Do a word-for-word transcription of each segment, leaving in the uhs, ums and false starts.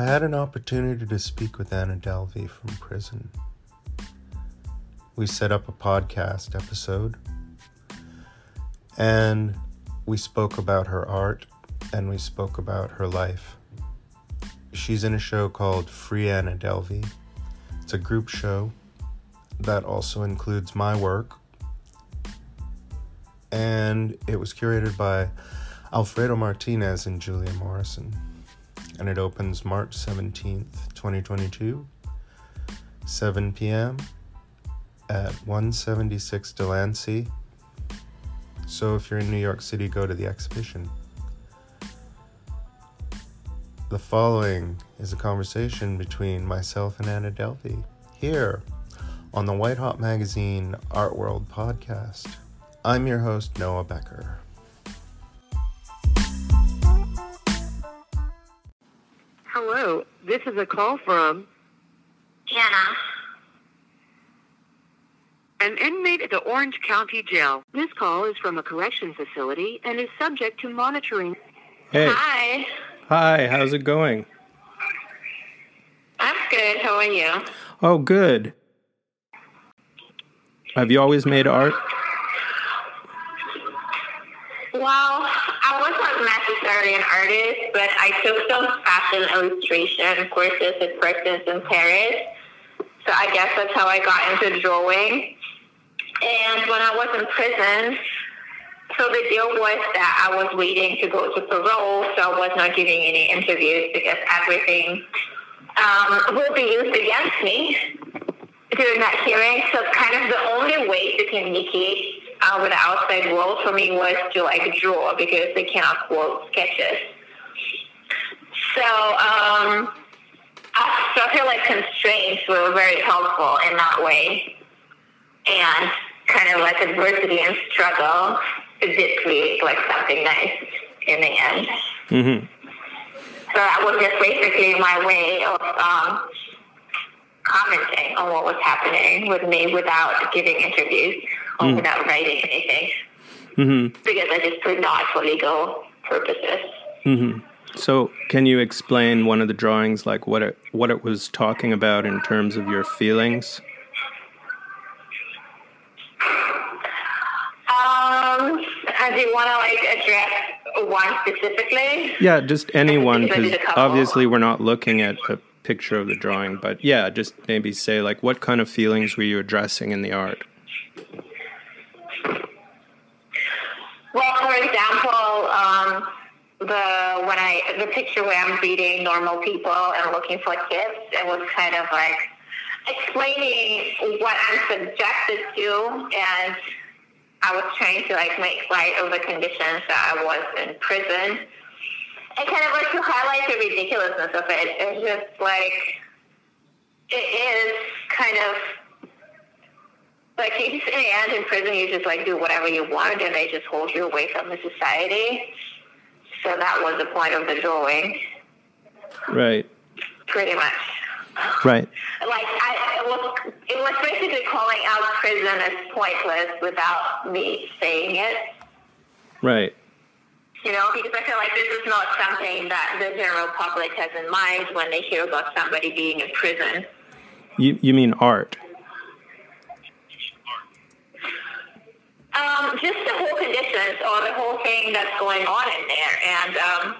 I had an opportunity to speak with Anna Delvey from prison. We set up a podcast episode, and we spoke about her art, and we spoke about her life. She's in a show called Free Anna Delvey. It's a group show that also includes my work, and it was curated by Alfredo Martinez and Julia Morrison. And it opens March seventeenth, twenty twenty-two, seven p.m. at one seventy-six Delancey. So if you're in New York City, go to the exhibition. The following is a conversation between myself and Anna Delvey here on the White Hot Magazine Art World podcast. I'm your host, Noah Becker. Hello, this is a call from Anna, an inmate at the Orange County Jail. This call is from a correction facility and is subject to monitoring. Hey. Hi. Hi, how's it going? I'm good, how are you? Oh, good. Have you always made art? Well, I wasn't necessarily an artist, but I took some fashion illustration courses at Parsons in Paris. So I guess that's how I got into drawing. And when I was in prison, so the deal was that I was waiting to go to parole, so I was not giving any interviews because everything um, will be used against me during that hearing. So kind of the only way to communicate Uh, with the outside world for me was to like draw because they cannot quote sketches. So um, I, so I feel like constraints were very helpful in that way, and kind of like adversity and struggle did create like something nice in the end. Mm-hmm. So that was just basically my way of um, commenting on what was happening with me without giving interviews. Mm. Without writing anything, mm-hmm. because I just could not for legal purposes. Mm-hmm. So, can you explain one of the drawings, like what it what it was talking about in terms of your feelings? Um, do you want to like address one specifically? Yeah, just anyone, because obviously we're not looking at a picture of the drawing, but yeah, just maybe say like what kind of feelings were you addressing in the art? Well, for example, um, the when I the picture where I'm reading normal people and looking for kids, it was kind of like explaining what I'm subjected to, and I was trying to like make light of the conditions that I was in prison. And kind of like to highlight the ridiculousness of it. It's just like it is kind of. Like, you just, in the end, in prison, you just, like, do whatever you want, and they just hold you away from the society. So that was the point of the drawing. Right. Pretty much. Right. Like, I, it, was, it was basically calling out prison as pointless without me saying it. Right. You know, because I feel like this is not something that the general public has in mind when they hear about somebody being in prison. You, you mean art? Um, just the whole conditions or the whole thing that's going on in there. And um,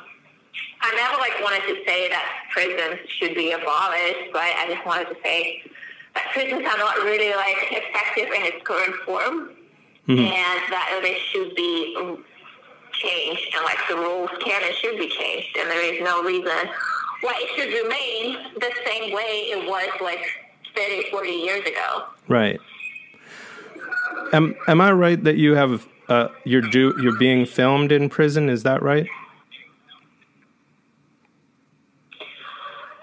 I never, like, wanted to say that prisons should be abolished, but I just wanted to say that prisons are not really, like, effective in its current form, mm-hmm. and that they should be changed, and, like, the rules can and should be changed, and there is no reason why it should remain the same way it was, like, thirty, forty years ago. Right. Am am I right that you have uh, you're do you're being filmed in prison? Is that right?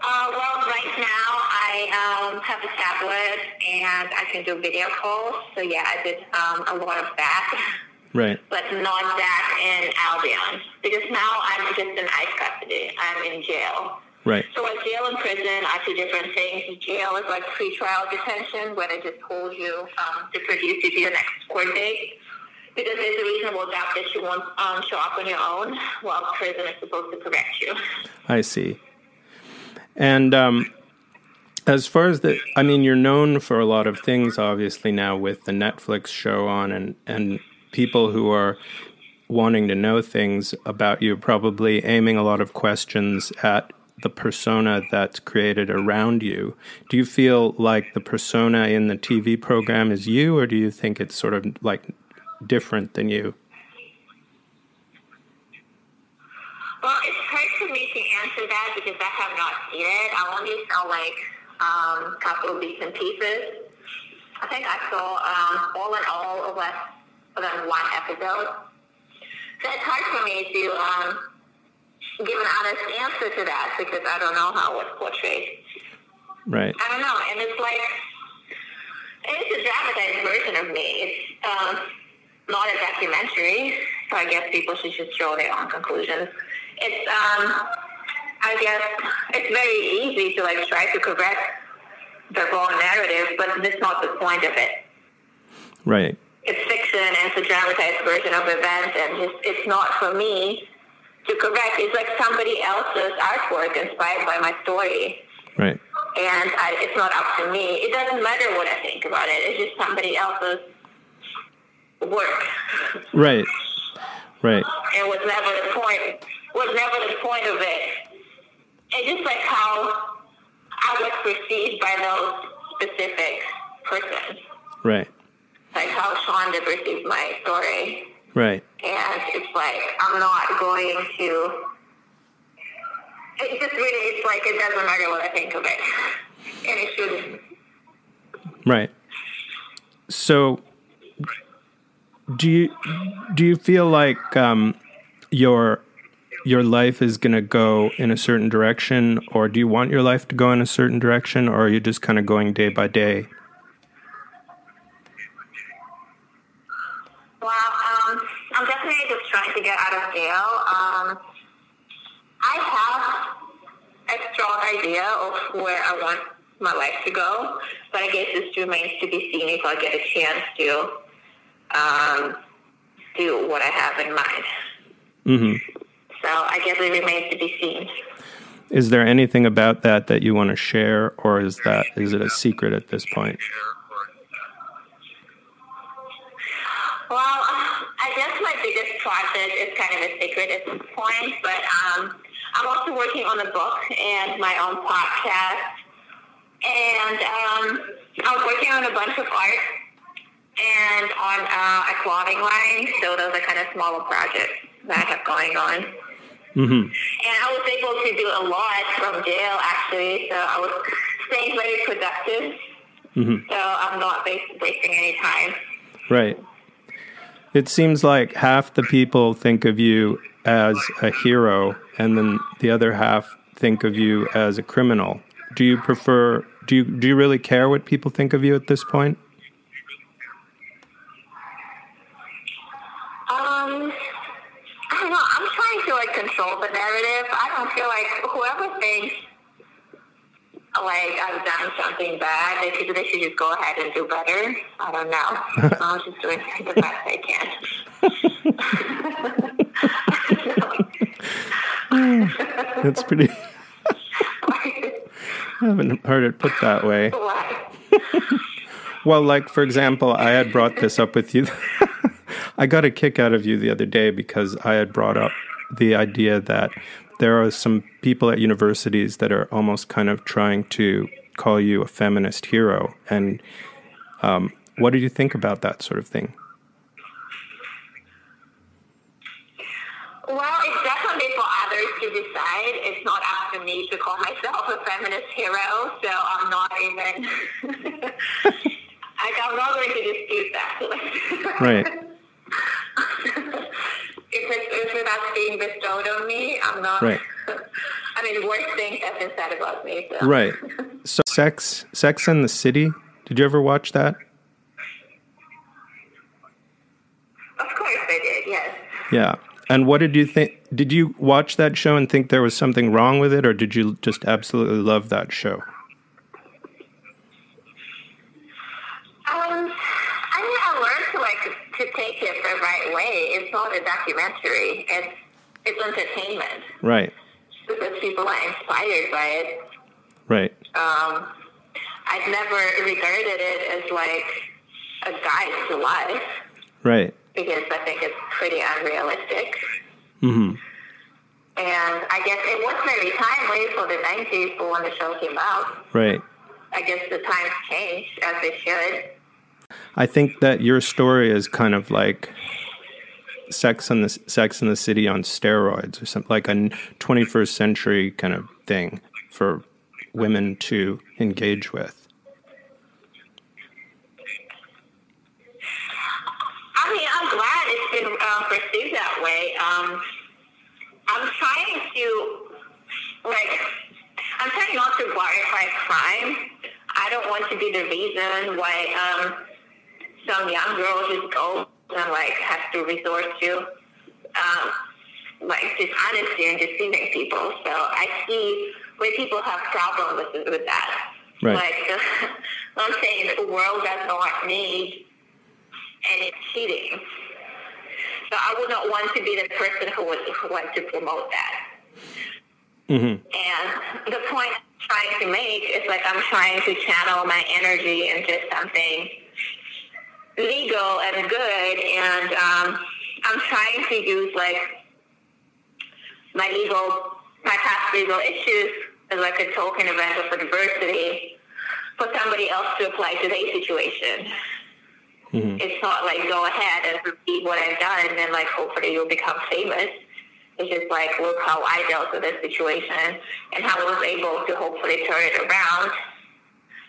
Uh, well, right now I um, have a tablet and I can do video calls. So yeah, I did um, a lot of that. Right. But not that in Albion because now I'm just in ICE custody. I'm in jail. Right. So like jail and prison are two different things. Jail is like pretrial detention where they just hold you um, to produce you to your next court date because there's a reasonable doubt that you won't um, show up on your own while prison is supposed to correct you. I see. And um, as far as the, I mean, you're known for a lot of things, obviously, now with the Netflix show on, and, and people who are wanting to know things about you, probably aiming a lot of questions at the persona that's created around you. Do you feel like the persona in the T V program is you, or do you think it's sort of like different than you? Well, it's hard for me to answer that because I have not seen it. I only saw like um, a couple of bits and pieces. I think I saw um, all in all of less than one episode. So it's hard for me to um, give an honest answer to that because I don't know how it's portrayed. Right. I don't know, and it's like it's a dramatized version of me. It's um, not a documentary, so I guess people should just draw their own conclusions. It's um, I guess it's very easy to like try to correct the wrong narrative, but that's not the point of it. Right. It's fiction, and it's a dramatized version of events, and just, it's not for me to correct. It's like somebody else's artwork inspired by my story. Right. And I, it's not up to me. It doesn't matter what I think about it. It's just somebody else's work. Right. Right. And was never the point. Was never the point of it. It's just like how I was perceived by those specific persons. Right. Like how Shonda perceived my story. Right. And it's like, I'm not going to... It just really, it's like, it doesn't matter what I think of it. And it shouldn't. Right. So, do you, do you feel like um, your, your life is going to go in a certain direction, or do you want your life to go in a certain direction, or are you just kind of going day by day? Well, um, I'm definitely just trying to get out of jail. Um, I have a strong idea of where I want my life to go, but I guess this remains to be seen if I get a chance to um, do what I have in mind. Mm-hmm. So I guess it remains to be seen. Is there anything about that that you want to share, or is that is it a secret at this point? Well, I guess my biggest project is kind of a secret at this point, but um, I'm also working on a book and my own podcast, and um, I'm working on a bunch of art and on uh, a clothing line, so those are kind of smaller projects that I have going on. Mm-hmm. And I was able to do a lot from jail, actually, so I was staying very productive, mm-hmm. so I'm not wasting any time. Right. It seems like half the people think of you as a hero, and then the other half think of you as a criminal. Do you prefer? Do you do you really care what people think of you at this point? Um, I don't know. I'm trying to like control the narrative. I don't feel like whoever thinks like I've done something bad, they should, they should just go ahead and do better. I don't know. I was just doing the best I can. That's pretty... I haven't heard it put that way. Well, like, for example, I had brought this up with you. I got a kick out of you the other day because I had brought up the idea that there are some people at universities that are almost kind of trying to call you a feminist hero. And um, what do you think about that sort of thing? Well, it's definitely for others to decide. It's not up to me to call myself a feminist hero, so I'm not even... like, I'm not going to dispute that. Right. If, it, if that's being bestowed on me, I'm not... Right. I mean, worse things have been said about me. So. Right. So Sex Sex and the City, did you ever watch that? Of course I did, yes. Yeah. And what did you think... Did you watch that show and think there was something wrong with it, or did you just absolutely love that show? To take it the right way, it's not a documentary. It's it's entertainment. Right. Because people are inspired by it. Right. Um, I'd never regarded it as like a guide to life. Right. Because I think it's pretty unrealistic. Mm-hmm. And I guess it was very timely for the nineties for when the show came out. Right. I guess the times changed, as they should. I think that your story is kind of like Sex and the Sex and the City on steroids, or something, like a twenty-first century kind of thing for women to engage with. I mean, I'm glad it's been uh, pursued that way. Um, I'm trying to, like, I'm trying not to glorify crime. I don't want to be the reason why um, some young girl just goes and, like, has to resort to, um, like, dishonesty and deceiving people. So I see where people have problems with, with that. Right. Like, I'm saying the world does not need any cheating. So I would not want to be the person who would who want to promote that. Mm-hmm. And the point I'm trying to make is, like, I'm trying to channel my energy into something legal and good, and um, I'm trying to use, like, my legal, my past legal issues as, like, a token event for diversity for somebody else to apply to their situation. Mm-hmm. It's not like, go ahead and repeat what I've done and then, like, hopefully you'll become famous. It's just like, look how I dealt with this situation and how I was able to hopefully turn it around.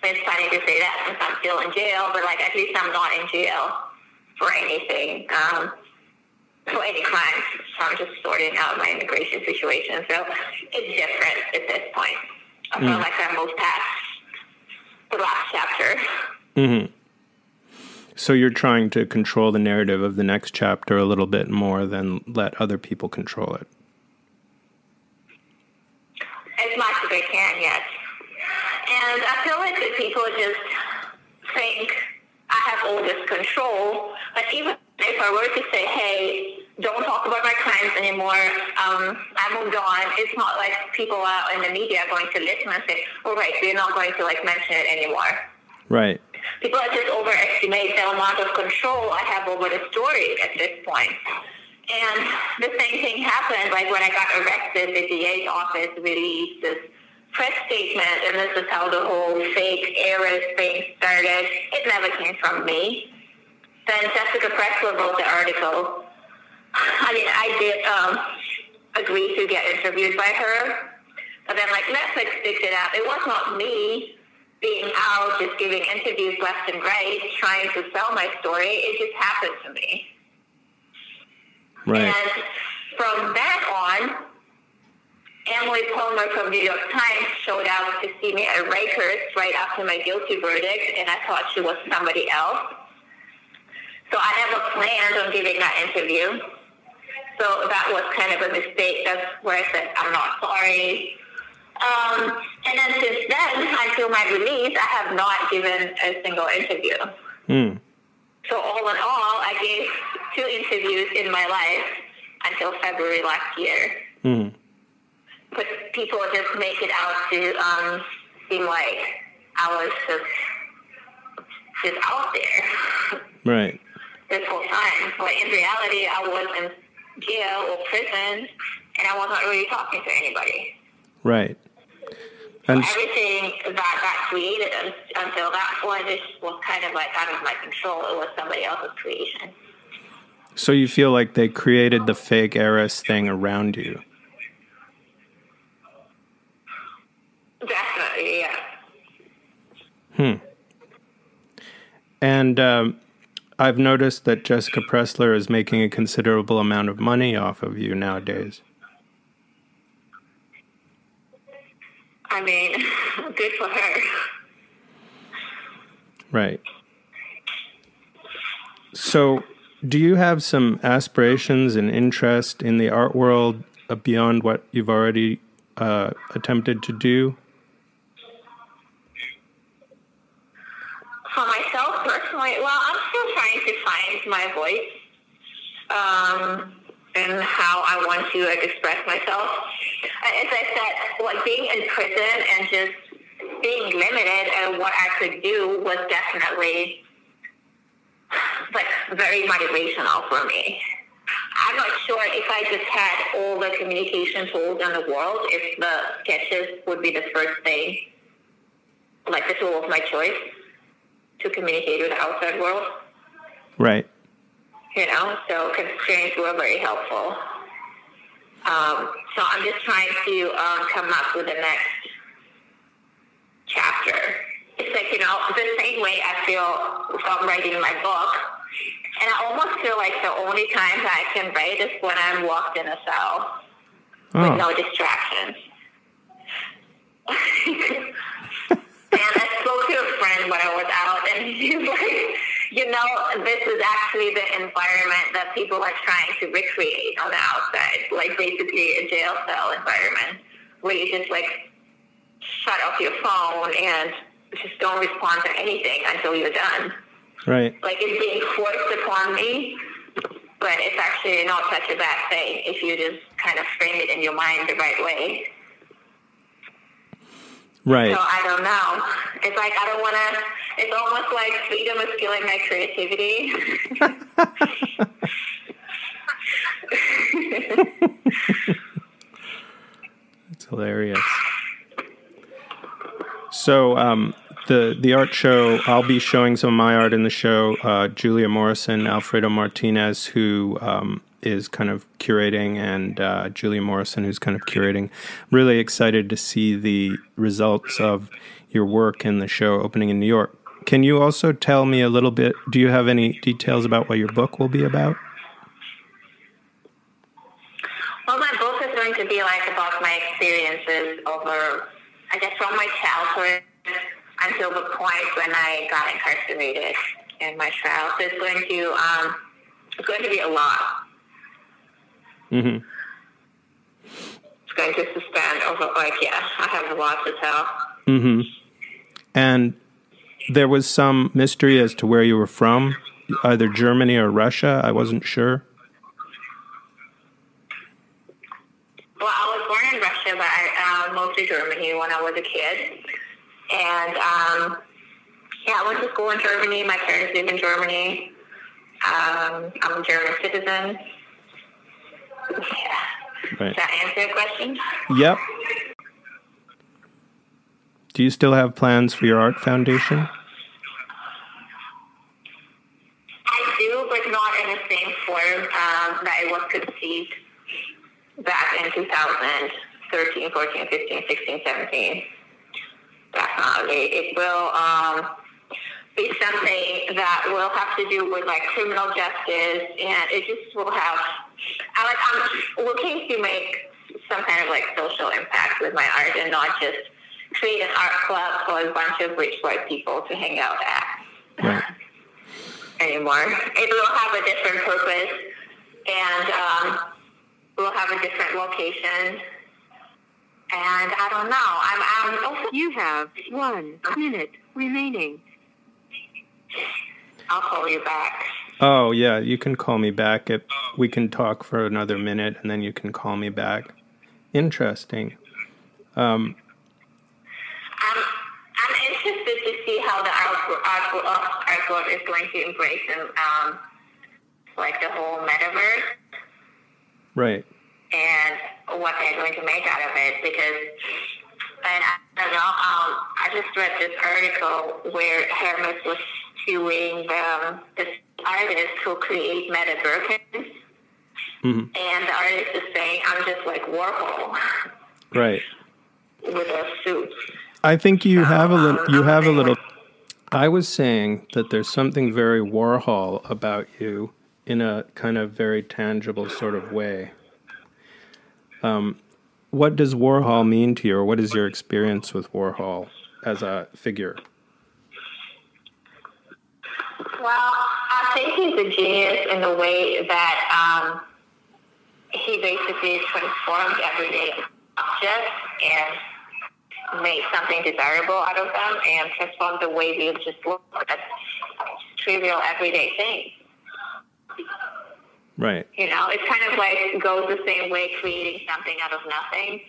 It's funny to say that since I'm still in jail, but, like, at least I'm not in jail for anything, um, for any crime. So I'm just sorting out my immigration situation. So it's different at this point. I feel mm-hmm. like I moved past the last chapter. Mm-hmm. So you're trying to control the narrative of the next chapter a little bit more than let other people control it. As much as they can, yes. And I feel like that people just think I have all this control. But even if I were to say, hey, don't talk about my crimes anymore, um, I moved on, it's not like people out in the media are going to listen and say, all right, we're not going to, like, mention it anymore. Right. People just overestimate the amount of control I have over the story at this point. And the same thing happened, like, when I got arrested, the D A's office released this press statement, and this is how the whole fake heiress thing started. It never came from me. Then Jessica Pressler wrote the article. I mean, I did um, agree to get interviewed by her, but then, like, Netflix picked it up. It was not me being out, just giving interviews left and right, trying to sell my story. It just happened to me. Right. And from that on, Emily Palmer from New York Times showed up to see me at Rikers right after my guilty verdict, and I thought she was somebody else. So I never planned on giving that interview. So that was kind of a mistake. That's where I said, I'm not sorry. Um, and then since then, until my release, I have not given a single interview. Mm. So all in all, I gave two interviews in my life until February last year. Mm. But people just make it out to um, seem like I was just, just out there. Right. This whole time. But in reality, I was in jail or prison, and I was not really talking to anybody. Right. And everything that got created until that point was kind of, like, out of my control. It was somebody else's creation. So you feel like they created the fake heiress thing around you? Definitely, yeah. Hmm. And um, I've noticed that Jessica Pressler is making a considerable amount of money off of you nowadays. I mean, good for her. Right. So, do you have some aspirations and interest in the art world beyond what you've already uh, attempted to do? For myself, personally, well, I'm still trying to find my voice um, and how I want to, like, express myself. As I said, like, being in prison and just being limited and what I could do was definitely like very motivational for me. I'm not sure if I just had all the communication tools in the world, if the sketches would be the first thing, like the tool of my choice to communicate with the outside world. Right. You know, so constraints were very helpful. Um, so I'm just trying to um, come up with the next chapter. It's like, you know, the same way I feel from writing my book. And I almost feel like the only time I can write is when I'm locked in a cell oh. with no distractions. And I spoke to a friend when I was out, and he was like, you know, this is actually the environment that people are trying to recreate on the outside, like basically a jail cell environment where you just like shut off your phone and just don't respond to anything until you're done. Right. Like, it's being forced upon me, but it's actually not such a bad thing if you just kind of frame it in your mind the right way. Right. So I don't know. It's like, I don't want to, it's almost like freedom is killing my creativity. That's hilarious. So, um, The the art show, I'll be showing some of my art in the show. Uh, Julia Morrison, Alfredo Martinez, who um, is kind of curating, and uh, Julia Morrison, who's kind of curating. Really excited to see the results of your work in the show opening in New York. Can you also tell me a little bit, do you have any details about what your book will be about? Well, my book is going to be like about my experiences over, I guess, from my childhood until the point when I got incarcerated in my trial. So it's going to, um, it's going to be a lot. Mm-hmm. It's going to suspend over, like, yeah, I have a lot to tell. Mm-hmm. And there was some mystery as to where you were from, either Germany or Russia. I wasn't sure. Well, I was born in Russia, but I uh, moved to Germany when I was a kid. And, um, yeah, I went to school in Germany. My parents live in Germany. Um, I'm a German citizen. Yeah. Right. Does that answer your question? Yep. Do you still have plans for your art foundation? I do, but not in the same form um, that it was conceived back in two thousand thirteen, fourteen, fifteen, sixteen, seventeen. Definitely. It will um, be something that will have to do with, like, criminal justice, and it just will have, I, like, I'm looking to make some kind of, like, social impact with my art and not just create an art club for a bunch of rich white people to hang out at right. anymore. It will have a different purpose, and um, we'll have a different location. And I don't know. I'm, I'm also... You have one minute remaining. I'll call you back. Oh, yeah. You can call me back. If we can talk for another minute, and then you can call me back. Interesting. Um, I'm, I'm interested to see how the art, art, art world is going to embrace um, like the whole metaverse. Right. And what they're going to make out of it, because, and I don't know, um, I just read this article where Hermes was suing um, this artist who create meta Birkins, mm-hmm. and the artist is saying, I'm just like Warhol. Right. With a suit. I think you so, have a little, um, you have a little, I was saying that there's something very Warhol about you in a kind of very tangible sort of way. Um, what does Warhol mean to you, or what is your experience with Warhol as a figure? Well, I think he's a genius in the way that um, he basically transformed everyday objects and made something desirable out of them and transformed the way we just look at trivial everyday things. Right. You know, it's kind of like goes the same way creating something out of nothing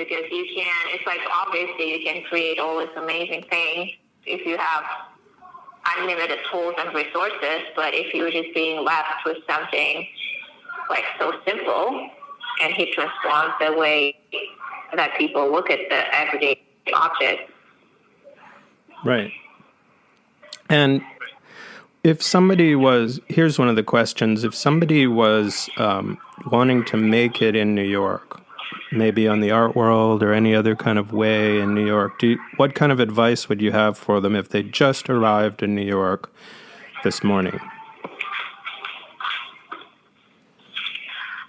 because you can, it's like obviously you can create all this amazing thing if you have unlimited tools and resources, but if you're just being left with something like so simple, and he transforms the way that people look at the everyday objects. Right. And if somebody was, here's one of the questions, if somebody was um, wanting to make it in New York, maybe on the art world or any other kind of way in New York, do you, what kind of advice would you have for them if they just arrived in New York this morning?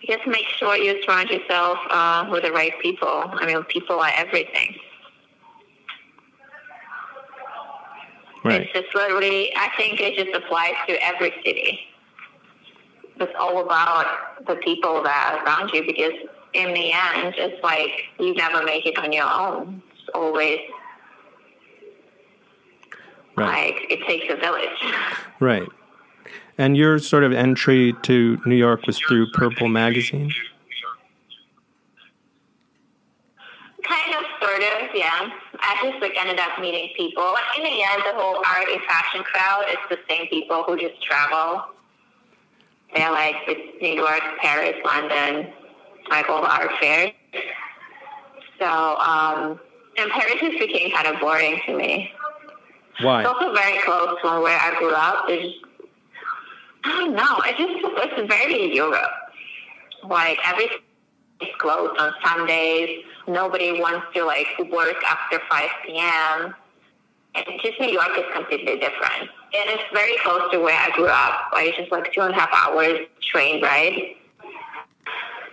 Just make sure you surround yourself uh, with the right people. I mean, people are everything. Right. It's just literally, I think it just applies to every city. It's all about the people that are around you, because in the end, it's like you never make it on your own. It's always right. Like it takes a village. Right. And your sort of entry to New York was through Purple Magazine? Kind of, sort of, yeah. I just like ended up meeting people. In the end, the whole art and fashion crowd is the same people who just travel. They're like, it's New York, Paris, London, like all the art fairs. So, um, and Paris just became kind of boring to me. Why? It's also very close from where I grew up. There's I don't know. It's just, it's very Europe. Like, everything is closed on Sundays. Nobody wants to, like, work after five p.m. And just New York is completely different. And it's very close to where I grew up. Like, it's just, like, two and a half hours train ride.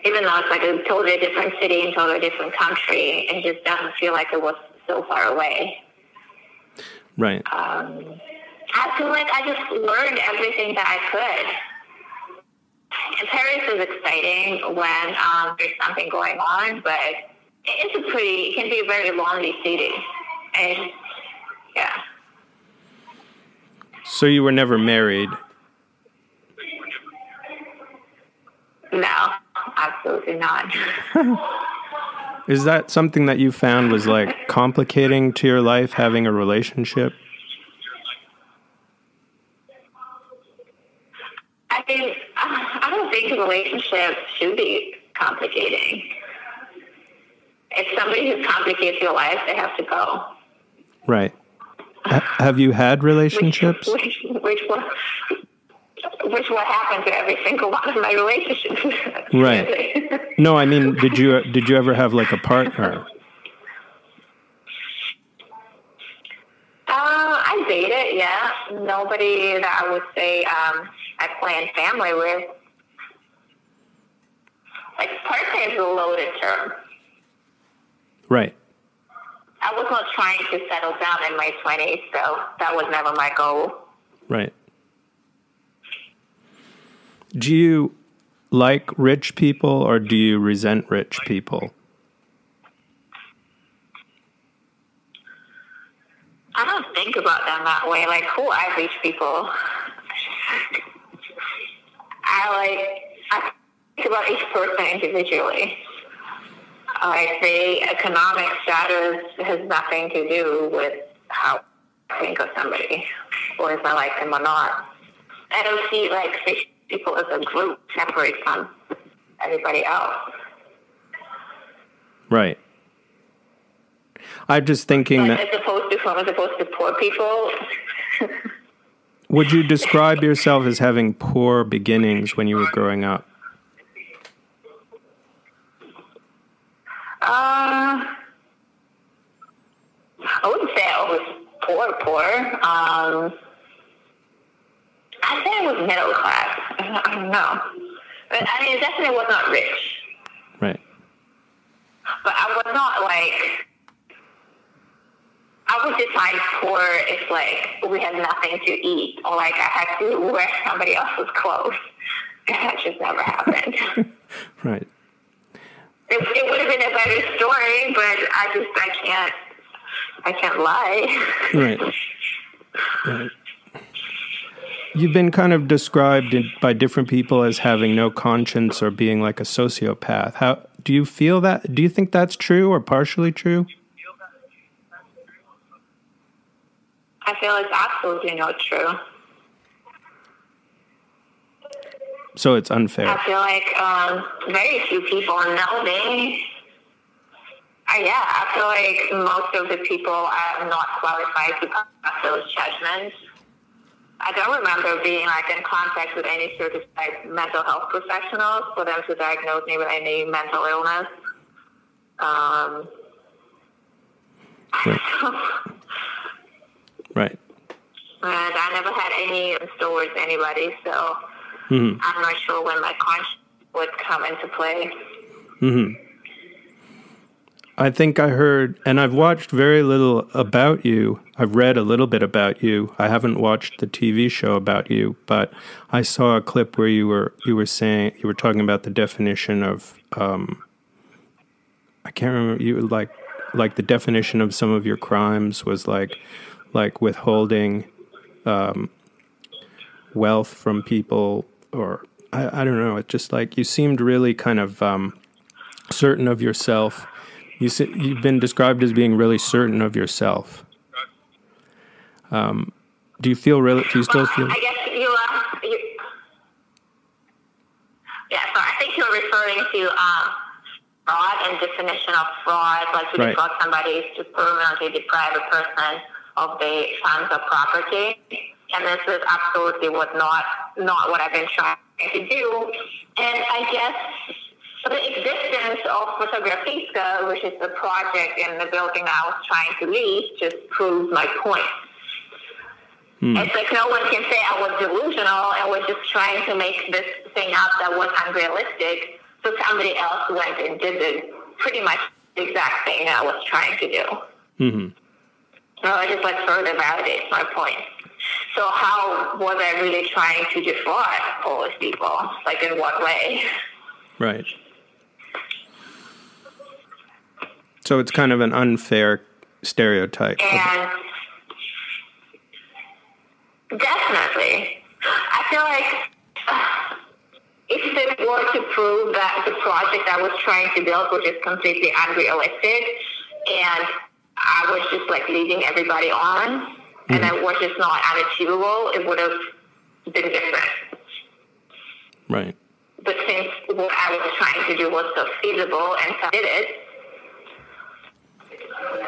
Even though it's, like, a totally different city and totally different country, and just doesn't feel like it was so far away. Right. Um... I feel like I just learned everything that I could. And Paris is exciting when um, there's something going on, but it's a pretty, it can be a very lonely city. And yeah. So you were never married? No, absolutely not. Is that something that you found was like complicating to your life, having a relationship? I mean, I don't think relationships should be complicating. If somebody who complicates your life, they have to go. Right. H- have you had relationships? Which, which, which, will, which will happen to every single one of my relationships. Right. No, I mean, did you did you ever have like a partner? Uh, I dated, yeah. Nobody that I would say um, I planned family with. Like, partner is a loaded term. Right. I was not trying to settle down in my twenties, so that was never my goal. Right. Do you like rich people or do you resent rich people? I don't think about them that way. Like, who are rich people? I like, I think about each person individually. Like, the economic status has nothing to do with how I think of somebody, or if I like them or not. I don't see, like, rich people as a group separate from everybody else. Right. I'm just thinking like that... As opposed to, as opposed to poor people... Would you describe yourself as having poor beginnings when you were growing up? Uh, I wouldn't say I was poor, poor. Um, I'd say I was middle class. I don't know. But, I mean, it definitely was not rich. Right. But I was not, like... I would define poor if, like, we had nothing to eat, or, like, I had to wear somebody else's clothes. That just never happened. Right. It, it would have been a better story, but I just, I can't, I can't lie. Right. Right. You've been kind of described by different people as having no conscience or being like a sociopath. How Do you feel that? Do you think that's true or partially true? I feel it's absolutely not true. So it's unfair. I feel like um, very few people know they. Uh, yeah, I feel like most of the people are not qualified to pass those judgments. I don't remember being like in contact with any certified mental health professionals for them to diagnose me with any mental illness. Um, right. Right. And I never had any towards anybody, so mm-hmm. I'm not sure when my conscience would come into play. Mm-hmm. I think I heard, and I've watched very little about you. I've read a little bit about you. I haven't watched the T V show about you, but I saw a clip where you were you were saying you were talking about the definition of um, I can't remember you like like the definition of some of your crimes was like like withholding um, wealth from people, or I, I don't know. It just like you seemed really kind of um, certain of yourself. You see, you've been described as being really certain of yourself. Um, do you feel really? Do you still well, feel? I guess you, uh, you. Yeah, so I think you're referring to um, fraud and definition of fraud, like to right. defraud somebody is to permanently deprive a person of their funds or property, and this is absolutely what not not what I've been trying to do, and I guess. So the existence of Fotografiska, which is the project in the building I was trying to leave, just proves my point. Hmm. It's like no one can say I was delusional and we're just trying to make this thing up that was unrealistic, so somebody else went and did the, pretty much the exact thing I was trying to do. Mm-hmm. So I just like further validates my point. So how was I really trying to defraud Polish people? Like in what way? Right. So it's kind of an unfair stereotype. And definitely. I feel like if it were to prove that the project I was trying to build was just completely unrealistic and I was just like leading everybody on mm. and it was just not unachievable, it would have been different. Right. But since what I was trying to do was so feasible and so I did it,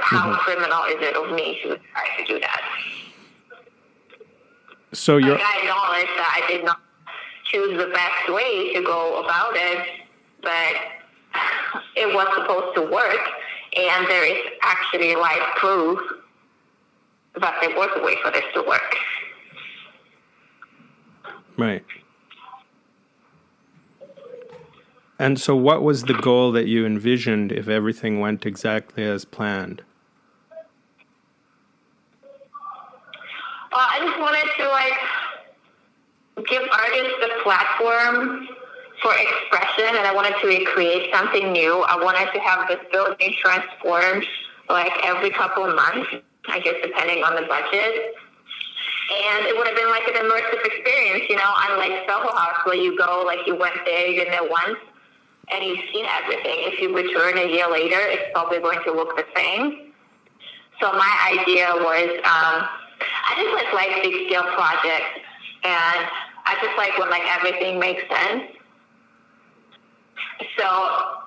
how mm-hmm. criminal is it of me to try to do that? So you're... Like I acknowledge that I did not choose the best way to go about it, but it was supposed to work, and there is actually live proof that there was a way for this to work. Right. And so what was the goal that you envisioned if everything went exactly as planned? Well, I just wanted to, like, give artists a platform for expression, and I wanted to create something new. I wanted to have this building transformed, like, every couple of months, I guess, depending on the budget. And it would have been, like, an immersive experience, you know, unlike Soho House, where you go, like, you went there, you've been there once. And you've seen everything. If you return a year later, it's probably going to look the same. So my idea was, um, I just like, like big scale projects, and I just like when like everything makes sense. So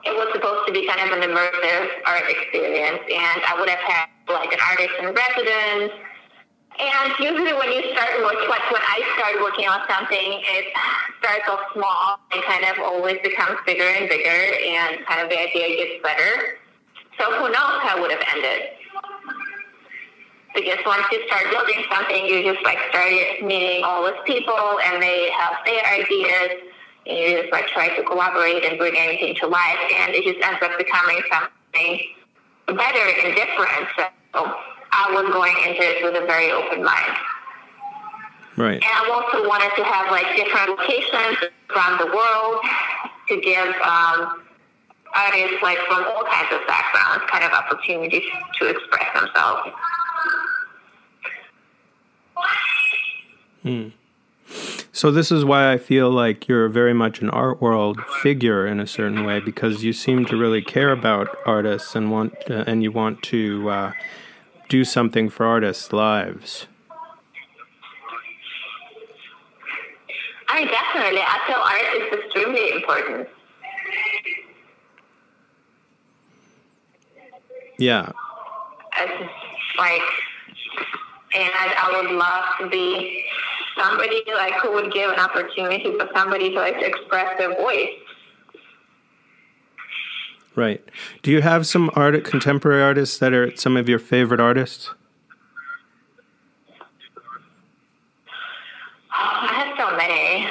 it was supposed to be kind of an immersive art experience, and I would have had like an artist in residence. And usually when you start working, like when I start working on something, it starts off small and kind of always becomes bigger and bigger, and kind of the idea gets better. So who knows how it would have ended? Because once you start building something, you just like start meeting all these people, and they have their ideas, and you just like try to collaborate and bring everything to life, and it just ends up becoming something better and different. So I was going into it with a very open mind. Right. And I also wanted to have, like, different locations around the world to give um, artists, like, from all kinds of backgrounds kind of opportunities to express themselves. Hmm. So this is why I feel like you're very much an art world figure in a certain way, because you seem to really care about artists and want uh, and you want to uh, do something for artists' lives. Oh, definitely. I feel art is extremely important. Yeah. It's just like, and I, I would love to be somebody like who would give an opportunity for somebody to like to express their voice. Right. Do you have some art, contemporary artists that are some of your favorite artists? Many.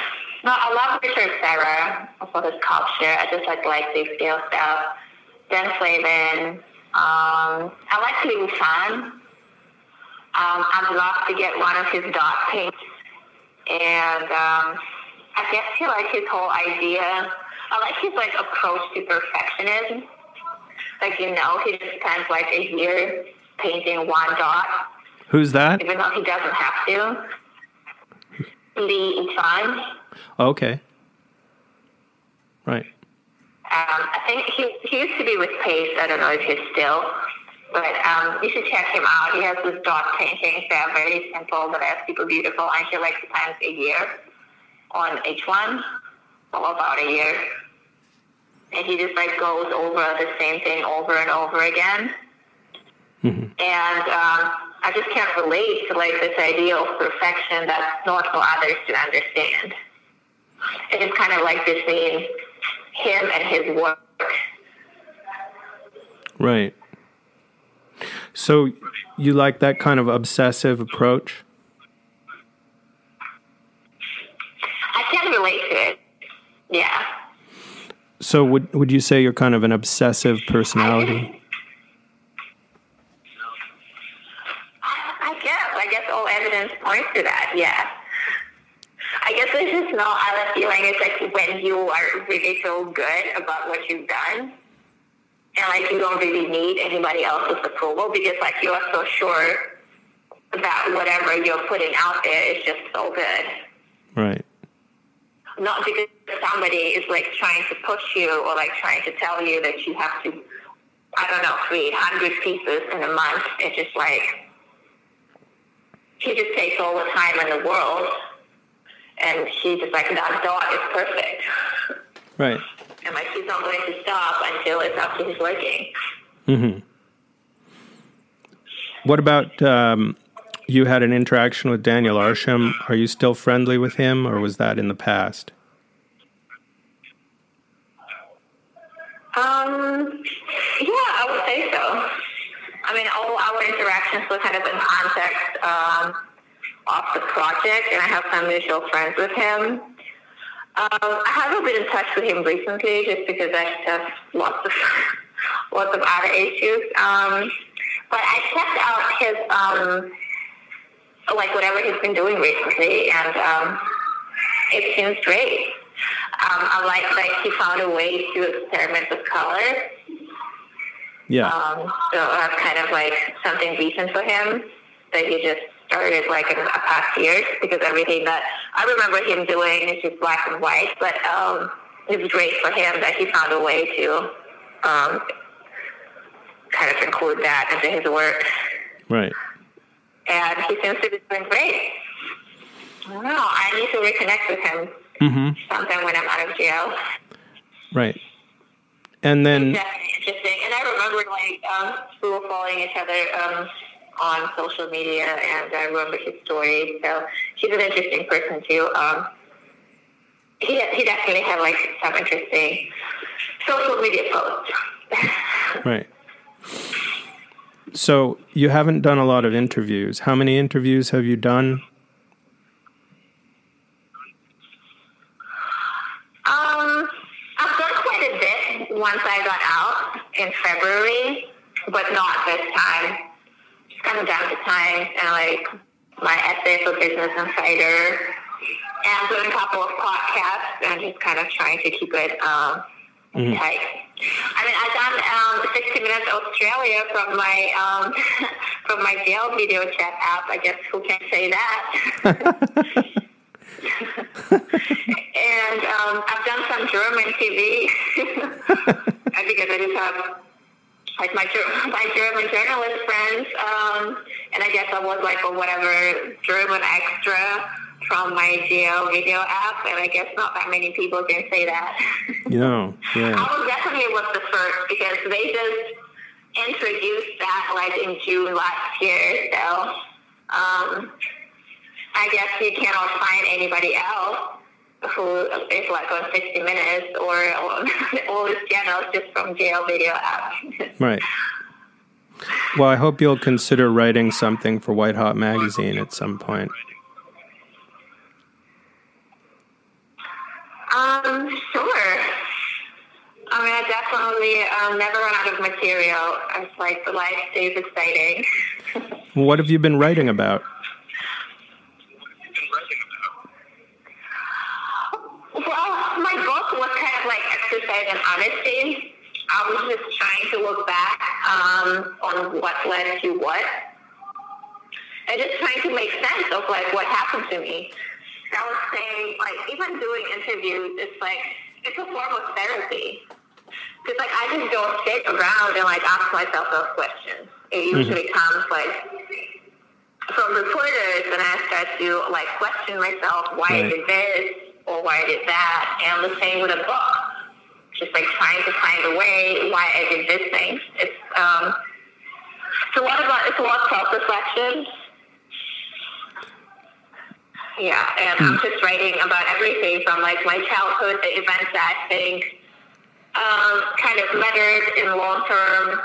No, I love Richard Serra for his sculpture. I just like like the scale stuff. Dan Flavin. Um, I like Lee Ufan. Um, I'd love to get one of his dog paints, and um, I guess he like his whole idea. I like his like approach to perfectionism. Like you know, he just spends like a year painting one dog. Who's that? Even though he doesn't have to. Lee Ufan. Okay. Right. Um, I think he he used to be with Pace. I don't know if he's still, but um, you should check him out. He has these dog paintings that are very simple, but they're super beautiful. And he likes times a year on each one, so about a year. And he just like goes over the same thing over and over again. Mm-hmm. And um, I just can't relate to like this idea of perfection that's not for others to understand. It's kind of like between him and his work. Right. So you like that kind of obsessive approach? I can't relate to it. Yeah. So would would you say you're kind of an obsessive personality? Point to that, yeah. I guess there's just no other feeling. It's like when you are really feel good about what you've done, and like you don't really need anybody else's approval because like you are so sure that whatever you're putting out there is just so good. Right. Not because somebody is like trying to push you or like trying to tell you that you have to, I don't know, create one hundred pieces in a month. It's just like, she just takes all the time in the world, and she's just like, that dog is perfect. Right. And like, she's not going to stop until it's up to his liking. Mm-hmm. What about, um, you had an interaction with Daniel Arsham. Are you still friendly with him, or was that in the past? Um, yeah, I would say so. I mean, all our interactions were kind of in context um, of the project, and I have some mutual friends with him. Um, I haven't been in touch with him recently, just because I have lots of lots of other issues. Um, but I checked out his um, like whatever he's been doing recently, and um, it seems great. Um, I like that like, he found a way to experiment with color. Yeah. Um, so that's kind of like something recent for him that he just started like in the past years, because everything that I remember him doing is just black and white, but um, it was great for him that he found a way to um, kind of include that into his work. Right. And he seems to be doing great. I don't know. I need to reconnect with him mm-hmm. sometime when I'm out of jail. Right. And then it's definitely interesting. And I remember like um, we were following each other um, on social media, and I remember his story. So he's an interesting person too. Um, he he definitely had like some interesting social media posts. Right. So you haven't done a lot of interviews. How many interviews have you done? Um. Once I got out in February, but not this time. Just kind of down to time and like my essay for Business Insider, and doing a couple of podcasts, and just kind of trying to keep it um, mm-hmm. tight. I mean, I've done um, sixty Minutes Australia from my um, from my jail video chat app. I guess who can say that? And um, I've done some German T V. I think I just have like my my German journalist friends, um, and I guess I was like a whatever German extra from my Geo video app, and I guess not that many people can say that. No, yeah. I was definitely with the first because they just introduced that like in June last year, so um, I guess you cannot find anybody else who is like on sixty minutes or on all these channels just from Jail video app. Right. Well, I hope you'll consider writing something for White Hot Magazine at some point. Um, sure. I mean, I definitely um, never run out of material. It's like the life stays exciting. What have you been writing about? Well, my book was kind of like exercise in honesty. I was just trying to look back um, on what led to what, and just trying to make sense of like what happened to me. I was saying, like, even doing interviews, it's like it's a form of therapy because, like, I just don't sit around and like ask myself those questions. It usually mm-hmm. comes like from reporters, and I start to like question myself, why right. I did this. Or why I did that, and the same with a book. Just like trying to find a way why I did this thing. It's um, it's a lot about it's a lot of self-reflection. Yeah, and mm. I'm just writing about everything from like my childhood, the events that I think um, kind of mattered in long term,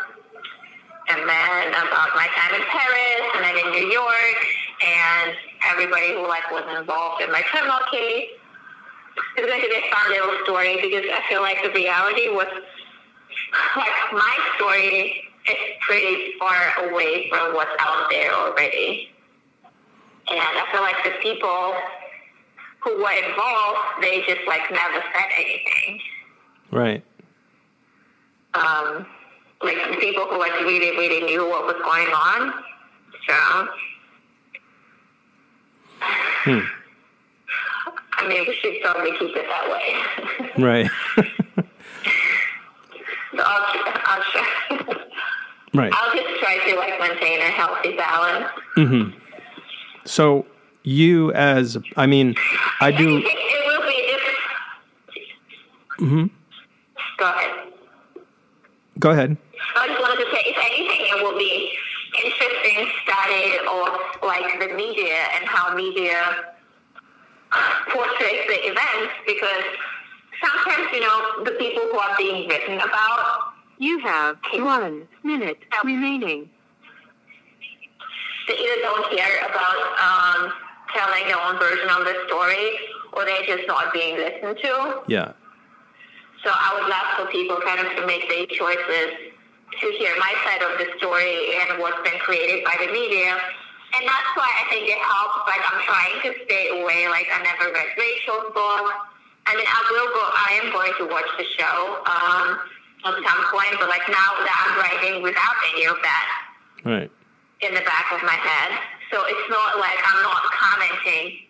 and then about my time in Paris and then in New York, and everybody who like was involved in my criminal case. It's going to be a fun little story because I feel like the reality was, like, my story is pretty far away from what's out there already. And I feel like the people who were involved, they just, like, never said anything. Right. Um, like, the people who, like, really, really knew what was going on. So. Hmm. I mean, we should probably keep it that way. Right. So I'll, I'll try. Right. I'll just try to like maintain a healthy balance. Mm-hmm. So you as, I mean, I do. It, it will be different. Mm-hmm. Go ahead. Go ahead. I just wanted to say, if anything, it will be interesting study of like the media and how media portrays the events, because sometimes, you know, the people who are being written about. You have one minute remaining. They either don't care about um, telling their own version of the story, or they're just not being listened to. Yeah. So I would love for people kind of to make their choices to hear my side of the story and what's been created by the media. And that's why I think it helps. Like, I'm trying to stay away. Like, I never read Rachel's book. I mean, I will go, I am going to watch the show um, at some point, but, like, now that I'm writing without any of that right. in the back of my head. So it's not like I'm not commenting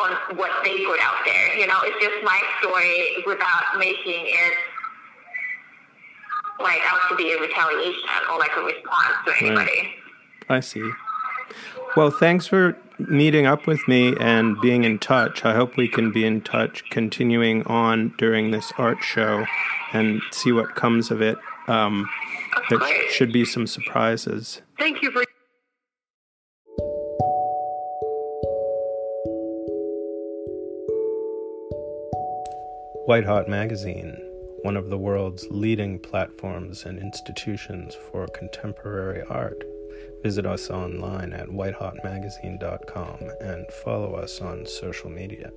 on what they put out there. You know, it's just my story without making it, like, out to be a retaliation or, like, a response to anybody. Right. I see. Well, thanks for meeting up with me and being in touch. I hope we can be in touch continuing on during this art show and see what comes of it. Um, there should be some surprises. Thank you for... White Hot Magazine, one of the world's leading platforms and institutions for contemporary art. Visit us online at white hot magazine dot com and follow us on social media.